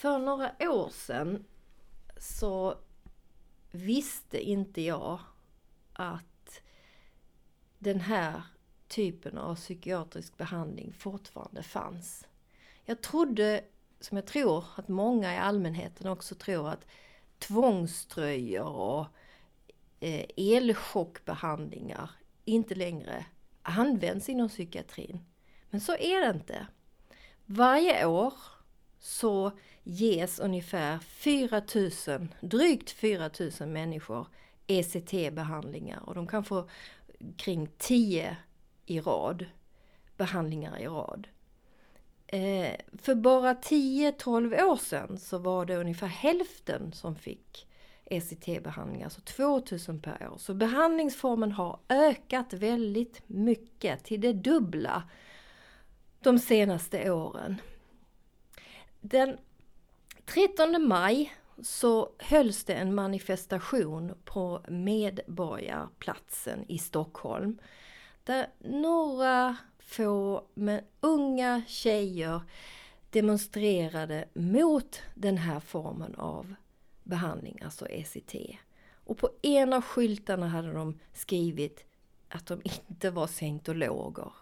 För några år sedan så visste inte jag att den här typen av psykiatrisk behandling fortfarande fanns. Jag trodde, som jag tror att många i allmänheten också tror, att tvångströjor och elchockbehandlingar inte längre används inom psykiatrin. Men så är det inte. Varje år så ges ungefär drygt 4 000 människor ECT-behandlingar, och de kan få kring 10 behandlingar i rad. För bara 10-12 år sedan så var det ungefär hälften som fick ECT-behandlingar, alltså 2000 per år. Så behandlingsformen har ökat väldigt mycket, till det dubbla, de senaste åren. Den 13 maj så hölls det en manifestation på Medborgarplatsen i Stockholm, där några få men unga tjejer demonstrerade mot den här formen av behandling, alltså ECT. Och på en av skyltarna hade de skrivit att de inte var scientologer,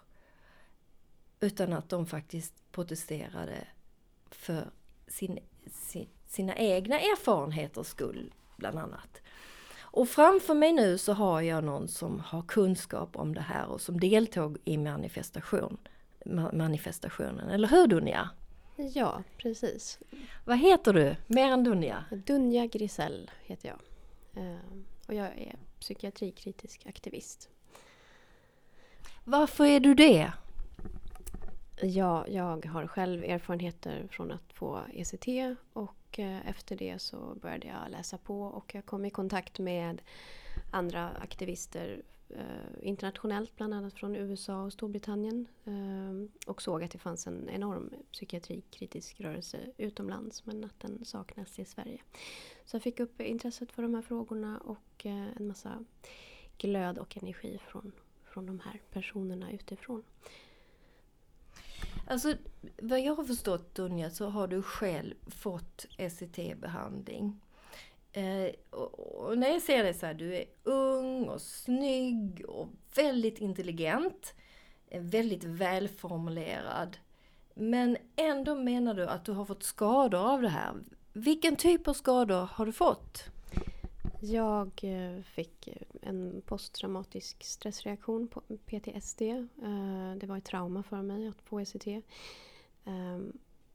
utan att de faktiskt protesterade för sina egna erfarenheters skull, bland annat. Och framför mig nu så har jag någon som har kunskap om det här och som deltog i manifestationen. Eller hur, Dunja? Ja, precis. Vad heter du? Mer än Dunja? Dunja Grisell heter jag. Och jag är psykiatrikritisk aktivist. Varför är du det? Ja, jag har själv erfarenheter från att få ECT, och efter det så började jag läsa på, och jag kom i kontakt med andra aktivister internationellt, bland annat från USA och Storbritannien, och såg att det fanns en enorm psykiatrikritisk rörelse utomlands, men att den saknas i Sverige. Så jag fick upp intresset för de här frågorna och en massa glöd och energi från de här personerna utifrån. Alltså, vad jag har förstått, Dunja, så har du själv fått ECT-behandling. Och när jag ser dig så här, du är ung och snygg och väldigt intelligent, väldigt välformulerad. Men ändå menar du att du har fått skador av det här. Vilken typ av skador har du fått? Jag fick en posttraumatisk stressreaktion, på PTSD. Det var ett trauma för mig att få ECT.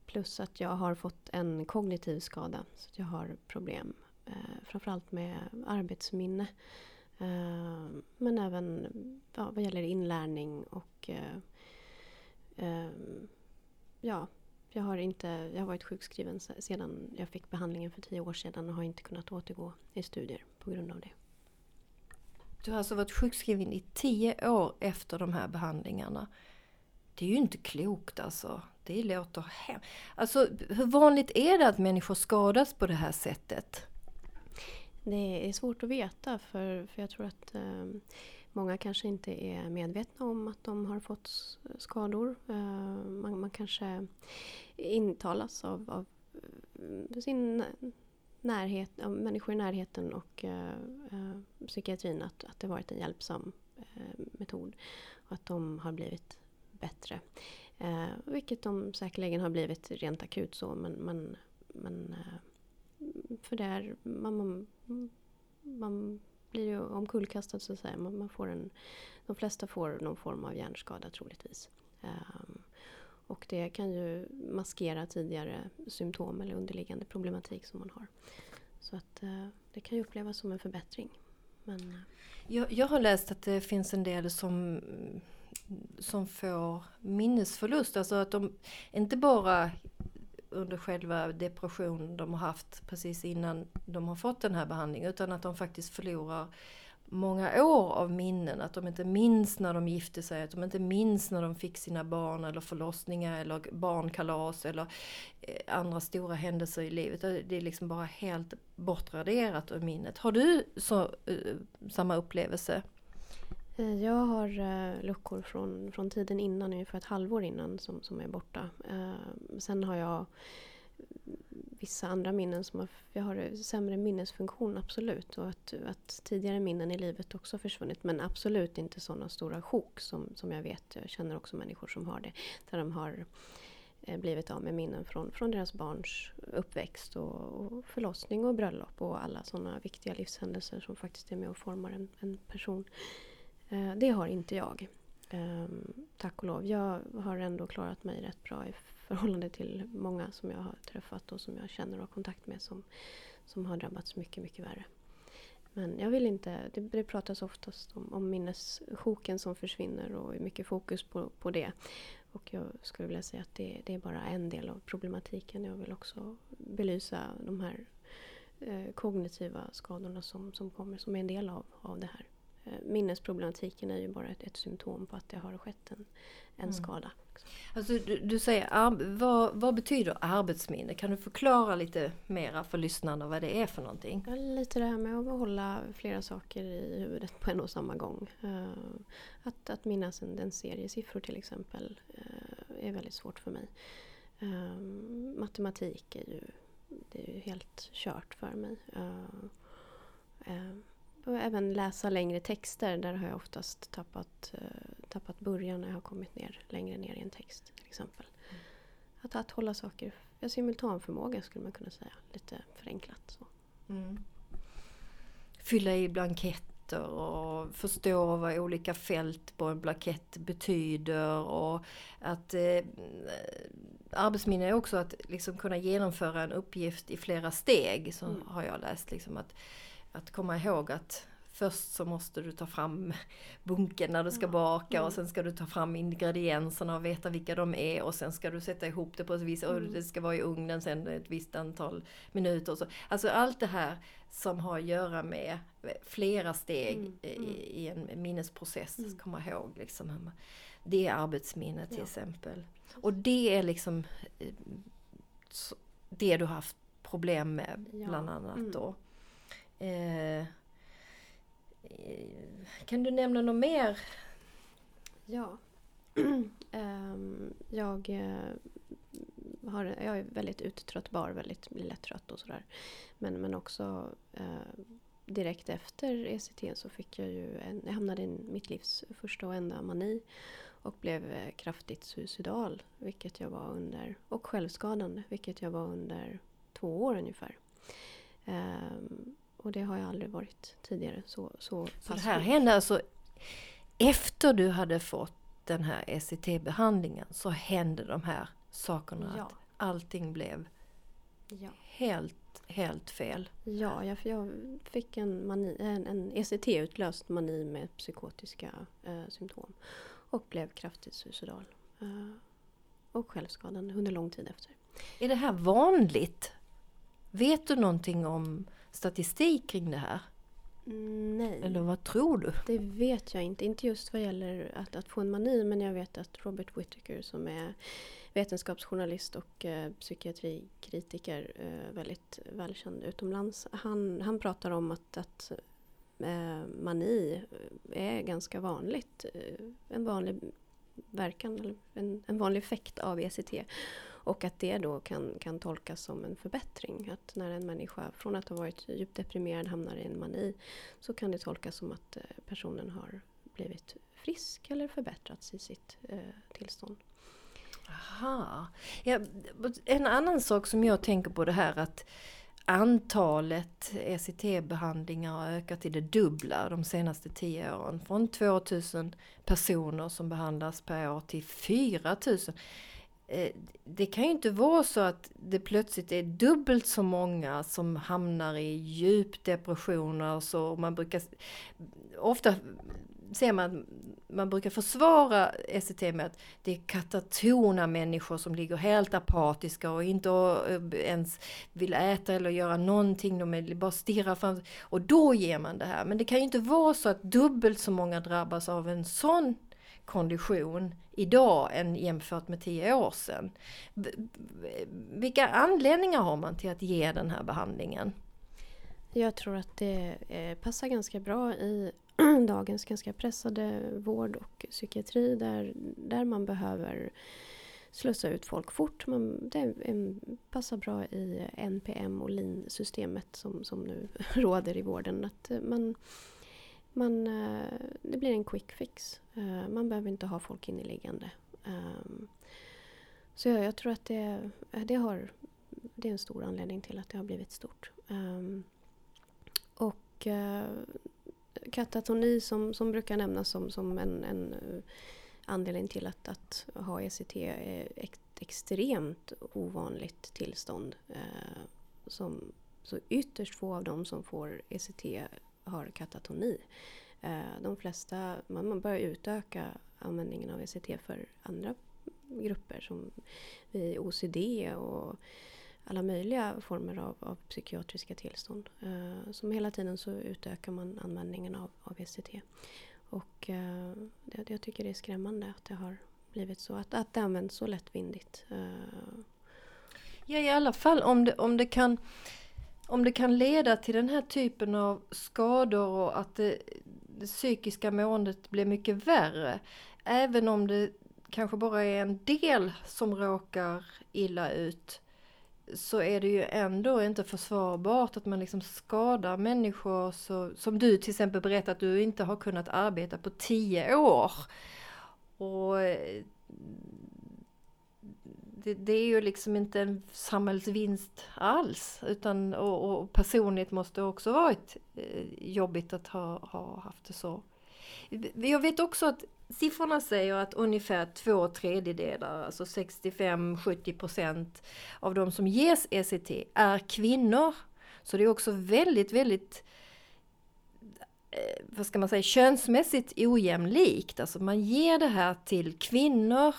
Plus att jag har fått en kognitiv skada. Så jag har problem framförallt med arbetsminne. Men även vad gäller inlärning och ja. Jag har varit sjukskriven sedan jag fick behandlingen för 10 år sedan och har inte kunnat återgå i studier på grund av det. Du har alltså varit sjukskriven i 10 år efter de här behandlingarna. Det är ju inte klokt alltså. Det låter hemskt. Alltså, hur vanligt är det att människor skadas på det här sättet? Det är svårt att veta, för jag tror att många kanske inte är medvetna om att de har fått skador. Man kanske intalas av sin närhet, av människor i närheten och psykiatrin, att det varit en hjälpsam metod och att de har blivit bättre. Vilket de säkerligen har blivit rent akut så, men för där man blir ju omkullkastad, så att säga. Man får de flesta får någon form av hjärnskada troligtvis. Och det kan ju maskera tidigare symptom eller underliggande problematik som man har. Så att det kan ju upplevas som en förbättring. Men jag har läst att det finns en del som får minnesförlust. Alltså att de inte bara under själva depressionen de har haft precis innan de har fått den här behandlingen, utan att de faktiskt förlorar många år av minnen, att de inte minns när de gifte sig, att de inte minns när de fick sina barn eller förlossningar eller barnkalas eller andra stora händelser i livet. Det är liksom bara helt bortraderat ur minnet. Har du samma upplevelse? Jag har luckor från tiden innan, ungefär ett halvår innan, som är borta. Sen har jag vissa andra minnen som har sämre minnesfunktion, absolut. Och att tidigare minnen i livet också har försvunnit. Men absolut inte sådana stora sjok som jag vet. Jag känner också människor som har det. Där de har blivit av med minnen från deras barns uppväxt och förlossning och bröllop. Och alla sådana viktiga livshändelser som faktiskt är med och formar en person. Det har inte jag. Tack och lov. Jag har ändå klarat mig rätt bra i förhållande till många som jag har träffat och som jag känner och har kontakt med som har drabbats mycket, mycket värre. Men jag vill inte, det pratas oftast om minnessjoken som försvinner och mycket fokus på det. Och jag skulle vilja säga att det är bara en del av problematiken. Jag vill också belysa de här kognitiva skadorna som kommer, som är en del av det här. Minnesproblematiken är ju bara ett symptom på att det har skett en skada. Alltså, du säger, vad betyder arbetsminne? Kan du förklara lite mera för lyssnarna vad det är för någonting? Ja, lite det här med att hålla flera saker i huvudet på en och samma gång. Att minnas en serie siffror till exempel är väldigt svårt för mig. Matematik är ju helt kört för mig. Och även läsa längre texter, där har jag oftast tappat början när jag har kommit längre ner i en text till exempel. Mm. Att hålla saker, simultanförmåga skulle man kunna säga, lite förenklat så. Mm. Fylla i blanketter och förstå vad olika fält på en blankett betyder, och att arbetsminne är också att liksom kunna genomföra en uppgift i flera steg, så har jag läst liksom att komma ihåg att först så måste du ta fram bunken när du ska baka, och sen ska du ta fram ingredienserna och veta vilka de är, och sen ska du sätta ihop det på ett vis, och det ska vara i ugnen sen ett visst antal minuter och så. Alltså allt det här som har att göra med flera steg i en minnesprocess, komma ihåg liksom. Det är arbetsminne till exempel. Och det är liksom det du har haft problem med bland annat då. Kan du nämna något mer? Ja. Jag är väldigt uttröttbar, väldigt lättrött och sådär. Men också direkt efter ECT så fick jag ju jag hamnade i mitt livs första och enda mani och blev kraftigt suicidal, vilket jag var under, och självskadande, vilket jag var under 2 år ungefär. Och det har jag aldrig varit tidigare. Så det här hände alltså efter du hade fått den här ECT-behandlingen, så hände de här sakerna. Ja. Att allting blev helt fel. Ja, jag fick en ECT-utlöst mani med psykotiska symptom. Och blev kraftigt suicidal. Och självskadande under lång tid efter. Är det här vanligt? Vet du någonting om statistik kring det här? Nej. Eller vad tror du? Det vet jag inte. Inte just vad gäller att få en mani. Men jag vet att Robert Whitaker, som är vetenskapsjournalist och psykiatrikritiker, väldigt välkänd utomlands. Han pratar om att mani är ganska vanligt. En vanlig verkan, eller en vanlig effekt av ECT. Och att det då kan tolkas som en förbättring. Att när en människa från att ha varit djupt deprimerad hamnar i en mani, så kan det tolkas som att personen har blivit frisk eller förbättrats i sitt tillstånd. Aha. Ja, en annan sak som jag tänker på det här, att antalet ECT-behandlingar har ökat till det dubbla de senaste 10 åren. Från 2000 personer som behandlas per år till 4000. Det kan ju inte vara så att det plötsligt är dubbelt så många som hamnar i djup depression. Alltså ofta ser man brukar försvara ECT med att det är katatona människor som ligger helt apatiska och inte ens vill äta eller göra någonting. De bara stirrar fram, och då ger man det här. Men det kan ju inte vara så att dubbelt så många drabbas av en sån kondition idag än jämfört med 10 år sedan. Vilka anledningar har man till att ge den här behandlingen? Jag tror att det passar ganska bra i dagens ganska pressade vård och psykiatri, där man behöver slussa ut folk fort. Det passar bra i NPM och LIN-systemet som nu råder i vården. Att man, det blir en quick fix. Man behöver inte ha folk inneliggande. Så jag tror att det är en stor anledning till att det har blivit stort. Och katatoni som brukar nämnas som en anledning till att ha ECT är ett extremt ovanligt tillstånd. Så ytterst få av dem som får ECT har katatoni. De flesta, man börjar utöka användningen av ECT för andra grupper som vid OCD och alla möjliga former av psykiatriska tillstånd. Som hela tiden så utökar man användningen av ECT. Och jag tycker det är skrämmande att det har blivit så. Att det används så lättvindigt. Ja, i alla fall om det kan leda till den här typen av skador och att det psykiska måendet blir mycket värre. Även om det kanske bara är en del som råkar illa ut, så är det ju ändå inte försvarbart att man liksom skadar människor som du till exempel berättar att du inte har kunnat arbeta på 10 år. Och det är ju liksom inte en samhällsvinst alls, utan och personligt måste det också varit jobbigt att ha haft det så. Jag vet också att siffrorna säger att ungefär 2/3, alltså 65-70% av de som ges ECT är kvinnor. Så det är också väldigt, väldigt, vad ska man säga, könsmässigt ojämlikt. Alltså man ger det här till kvinnor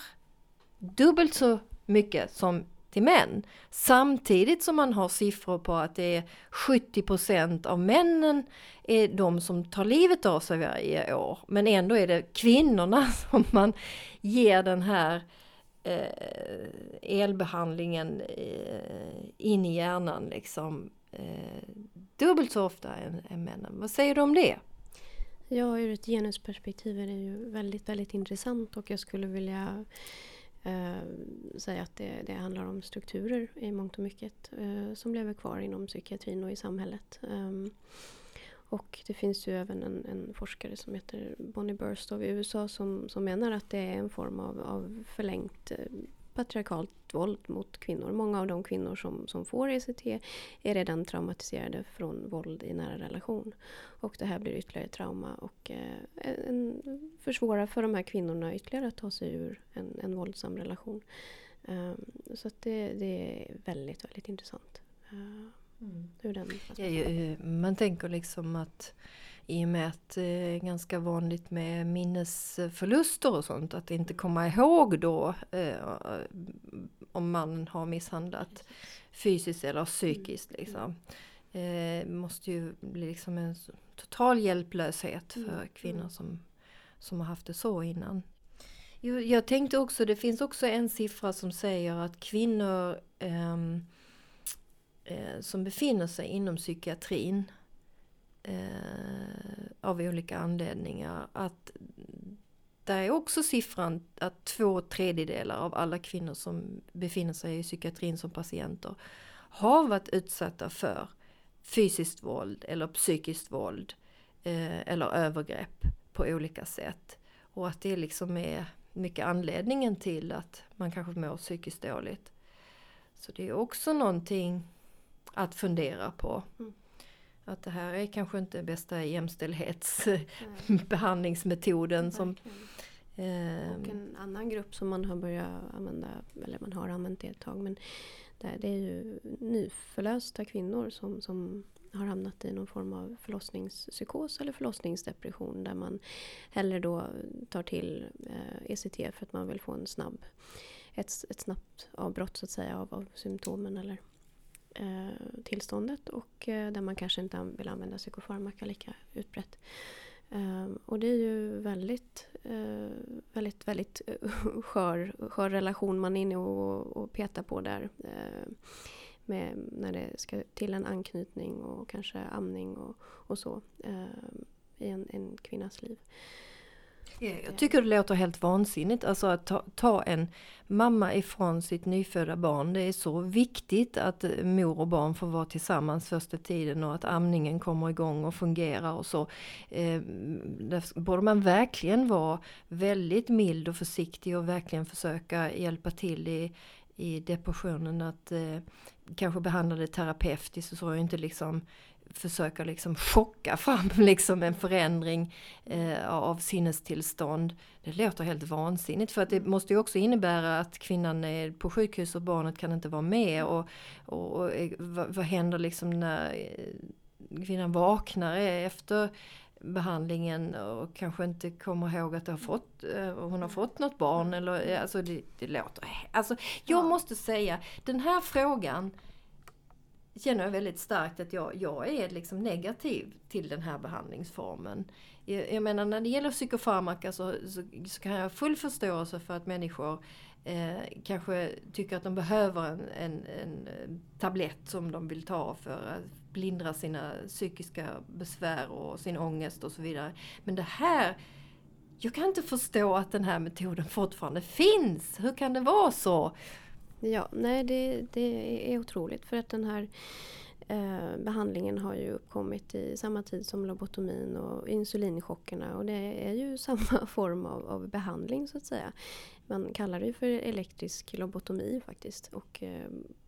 dubbelt så mycket som till män. Samtidigt som man har siffror på att det är 70% av männen är de som tar livet av sig varje år. Men ändå är det kvinnorna som man ger den här elbehandlingen in i hjärnan liksom, dubbelt så ofta än männen. Vad säger du om det? Ja, ur ett genusperspektiv är det ju väldigt, väldigt intressant, och jag skulle vilja säga att det handlar om strukturer i mångt och mycket som lever kvar inom psykiatrin och i samhället. Och det finns ju även en forskare som heter Bonnie Burstow i USA som menar att det är en form av förlängt patriarkalt våld mot kvinnor. Många av de kvinnor som får ECT är redan traumatiserade från våld i nära relation. Och det här blir ytterligare trauma och försvårar för de här kvinnorna ytterligare att ta sig ur en våldsam relation. Så att det är väldigt, väldigt intressant. Man tänker liksom att i och med att det är ganska vanligt med minnesförluster och sånt, att inte komma ihåg då om man har misshandlat fysiskt eller psykiskt liksom. Måste ju bli liksom en total hjälplöshet för kvinnor som har haft det så innan. Jag tänkte också, det finns också en siffra som säger att kvinnor som befinner sig inom psykiatrin av olika anledningar, att där är också siffran att 2/3 av alla kvinnor som befinner sig i psykiatrin som patienter har varit utsatta för fysiskt våld eller psykiskt våld eller övergrepp på olika sätt, och att det liksom är mycket anledningen till att man kanske mår psykiskt dåligt. Så det är också någonting att fundera på. Att det här är kanske inte bästa jämställdhetsbehandlingsmetoden. Som, och en annan grupp som man har börjat använda, eller man har använt det ett tag, men det är ju nyförlösta kvinnor som har hamnat i någon form av förlossningspsykos eller förlossningsdepression, där man hellre då tar till ECT för att man vill få en ett snabbt avbrott så att säga av symptomen eller tillståndet, och där man kanske inte vill använda psykofarmaka lika utbrett. Och det är ju väldigt, väldigt, väldigt skör relation man är inne och petar på där. När det ska till en anknytning och kanske amning och så i en kvinnas liv. Jag tycker det låter helt vansinnigt. Alltså att ta en mamma ifrån sitt nyfödda barn. Det är så viktigt att mor och barn får vara tillsammans första tiden. Och att amningen kommer igång och fungerar och så. Där borde man verkligen vara väldigt mild och försiktig. Och verkligen försöka hjälpa till i depressionen. Att kanske behandla det terapeutiskt. Så inte liksom... försöker liksom chocka fram liksom en förändring av sinnestillstånd. Det låter helt vansinnigt, för att det måste ju också innebära att kvinnan är på sjukhus och barnet kan inte vara med. Och vad händer liksom när kvinnan vaknar efter behandlingen och kanske inte kommer ihåg att hon har fått något barn? Eller, alltså det låter... Alltså, jag måste säga, den här frågan... känner jag väldigt starkt att jag är liksom negativ till den här behandlingsformen. Jag menar, när det gäller psykofarmaka så kan jag ha full förståelse för att människor kanske tycker att de behöver en tablett som de vill ta för att lindra sina psykiska besvär och sin ångest och så vidare. Men det här, jag kan inte förstå att den här metoden fortfarande finns. Hur kan det vara så? Ja, nej, det är otroligt, för att den här behandlingen har ju uppkommit i samma tid som lobotomin och insulinchockerna, och det är ju samma form av behandling så att säga. Man kallar det ju för elektrisk lobotomi faktiskt, och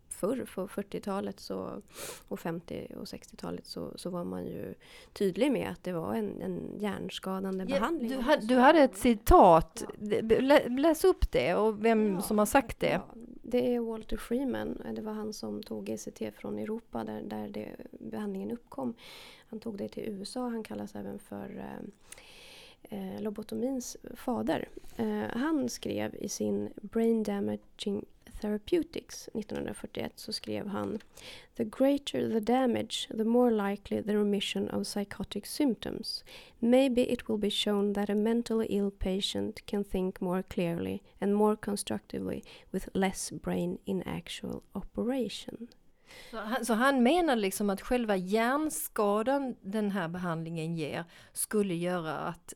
förr på 40-talet och 50- och 60-talet så var man ju tydlig med att det var en hjärnskadande behandling. Du hade ett citat. Ja. Läs upp det och vem som har sagt det. Ja. Det är Walter Freeman. Det var han som tog ECT från Europa där behandlingen uppkom. Han tog det till USA. Han kallas även för... lobotomins fader. Han skrev i sin Brain Damaging Therapeutics 1941, så skrev han: "The greater the damage, the more likely the remission of psychotic symptoms. Maybe it will be shown that a mentally ill patient can think more clearly and more constructively with less brain in actual operation." Så han menar liksom att själva hjärnskadan den här behandlingen ger skulle göra att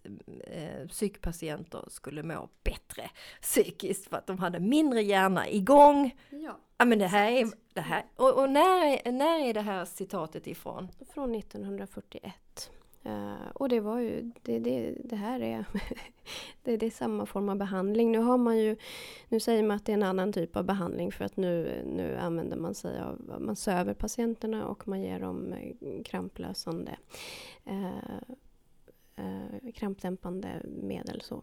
psykpatienter skulle må bättre psykiskt, för att de hade mindre hjärna igång. Ja, men det här är det här. Och när är det här citatet ifrån? Från 1941. Och det var ju det här är det är samma form av behandling. Nu säger man att det är en annan typ av behandling, för att nu använder man sig av, man söver patienterna och man ger dem kramplösande krampdämpande medel så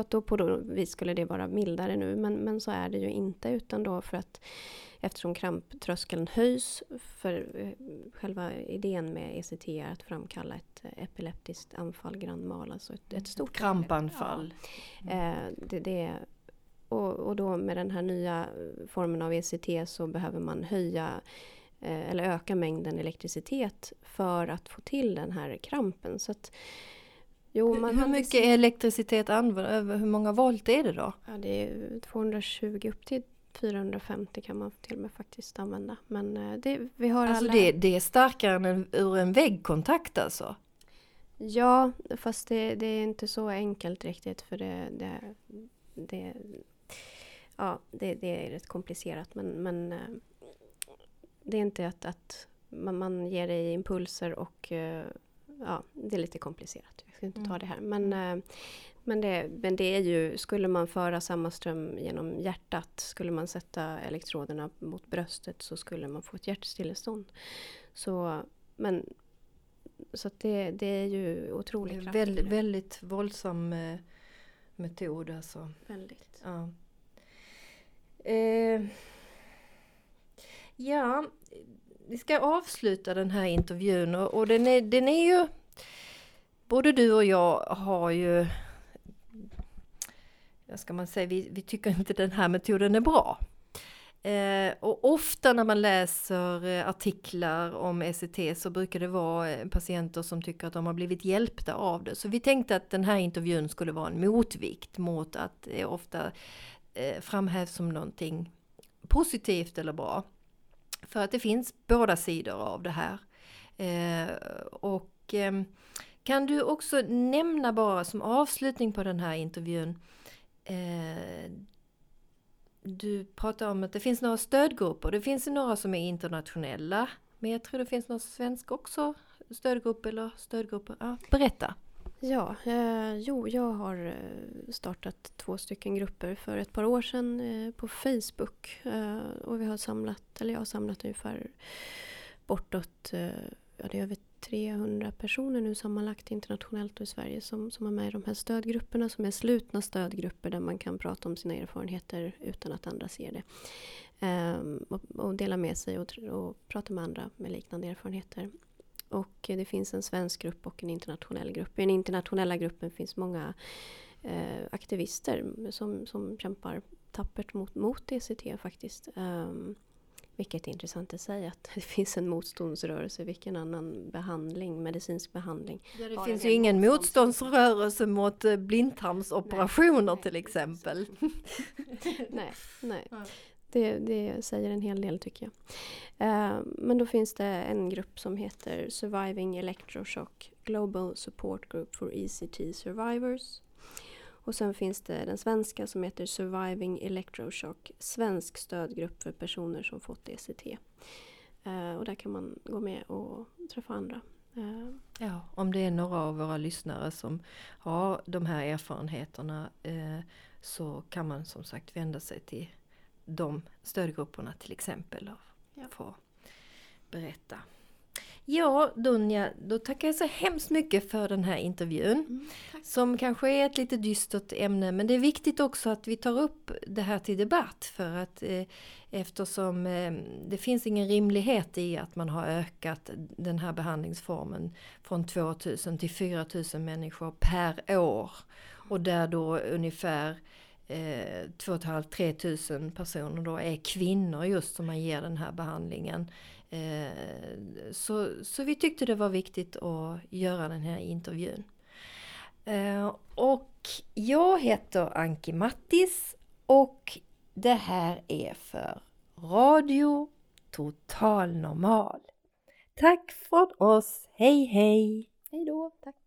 att då på då vis skulle det vara mildare nu, men så är det ju inte, utan då för att eftersom kramptröskeln höjs, för själva idén med ECT är att framkalla ett epileptiskt anfall, grand mal, alltså ett stort krampanfall. Och då med den här nya formen av ECT så behöver man höja eller öka mängden elektricitet för att få till den här krampen. Så att, hur mycket elektricitet använder? Hur många volt är det då? Ja, det är 220 upp till 450 kan man till och med faktiskt använda. Men det är starkare än ur en väggkontakt alltså? Ja, fast det är inte så enkelt riktigt, för det är rätt komplicerat, men det är inte att man ger dig impulser och det är lite komplicerat. Jag ska inte ta det här. Men det är ju, skulle man föra samma ström genom hjärtat, skulle man sätta elektroderna mot bröstet så skulle man få ett hjärtstillestånd. Så det är ju otroligt kraftigt. Väldigt, väldigt våldsam metod alltså. Väldigt. Ja. Ja, vi ska avsluta den här intervjun och den är ju, både du och jag har ju, vad ska man säga, vi tycker inte den här metoden är bra. Och ofta när man läser artiklar om ECT så brukar det vara patienter som tycker att de har blivit hjälpta av det. Så vi tänkte att den här intervjun skulle vara en motvikt mot att det ofta framhävs som någonting positivt eller bra. För att det finns båda sidor av det här. Och Kan du också nämna bara som avslutning på den här intervjun, du pratar om att det finns några stödgrupper. Det finns några som är internationella, men jag tror det finns några svenska också, stödgrupp eller stödgrupper. Ja, berätta. Ja, jag har startat 2 stycken grupper för ett par år sedan på Facebook. Och jag har samlat ungefär bortåt, det är över 300 personer nu sammanlagt internationellt och i Sverige som är med i de här stödgrupperna, som är slutna stödgrupper där man kan prata om sina erfarenheter utan att andra ser det. Och dela med sig och prata med andra med liknande erfarenheter. Och det finns en svensk grupp och en internationell grupp. I den internationella gruppen finns många aktivister som kämpar tappert mot ECT faktiskt. Vilket är intressant att säga, att det finns en motståndsrörelse. Vilken annan medicinsk behandling. Ja, det finns ju ingen motståndsrörelse mot blindtarmsoperationer till exempel. Nej. Ja. Det säger en hel del tycker jag. Men då finns det en grupp som heter Surviving Electroshock Global Support Group for ECT Survivors. Och sen finns det den svenska som heter Surviving Electroshock, svensk stödgrupp för personer som fått ECT. Och där kan man gå med och träffa andra. Ja, om det är några av våra lyssnare som har de här erfarenheterna så kan man som sagt vända sig till de stödgrupperna till exempel och få berätta. Ja, Dunja, då tackar jag så hemskt mycket för den här intervjun. Som kanske är ett lite dystert ämne, men det är viktigt också att vi tar upp det här till debatt, för att eftersom det finns ingen rimlighet i att man har ökat den här behandlingsformen från 2000 till 4000 människor per år, och där då ungefär 2 500-3 000 personer då är kvinnor just som man ger den här behandlingen. Så vi tyckte det var viktigt att göra den här intervjun. Och jag heter Anki Mattis och det här är för Radio Total Normal. Tack från oss. Hej hej. Hej då. Tack.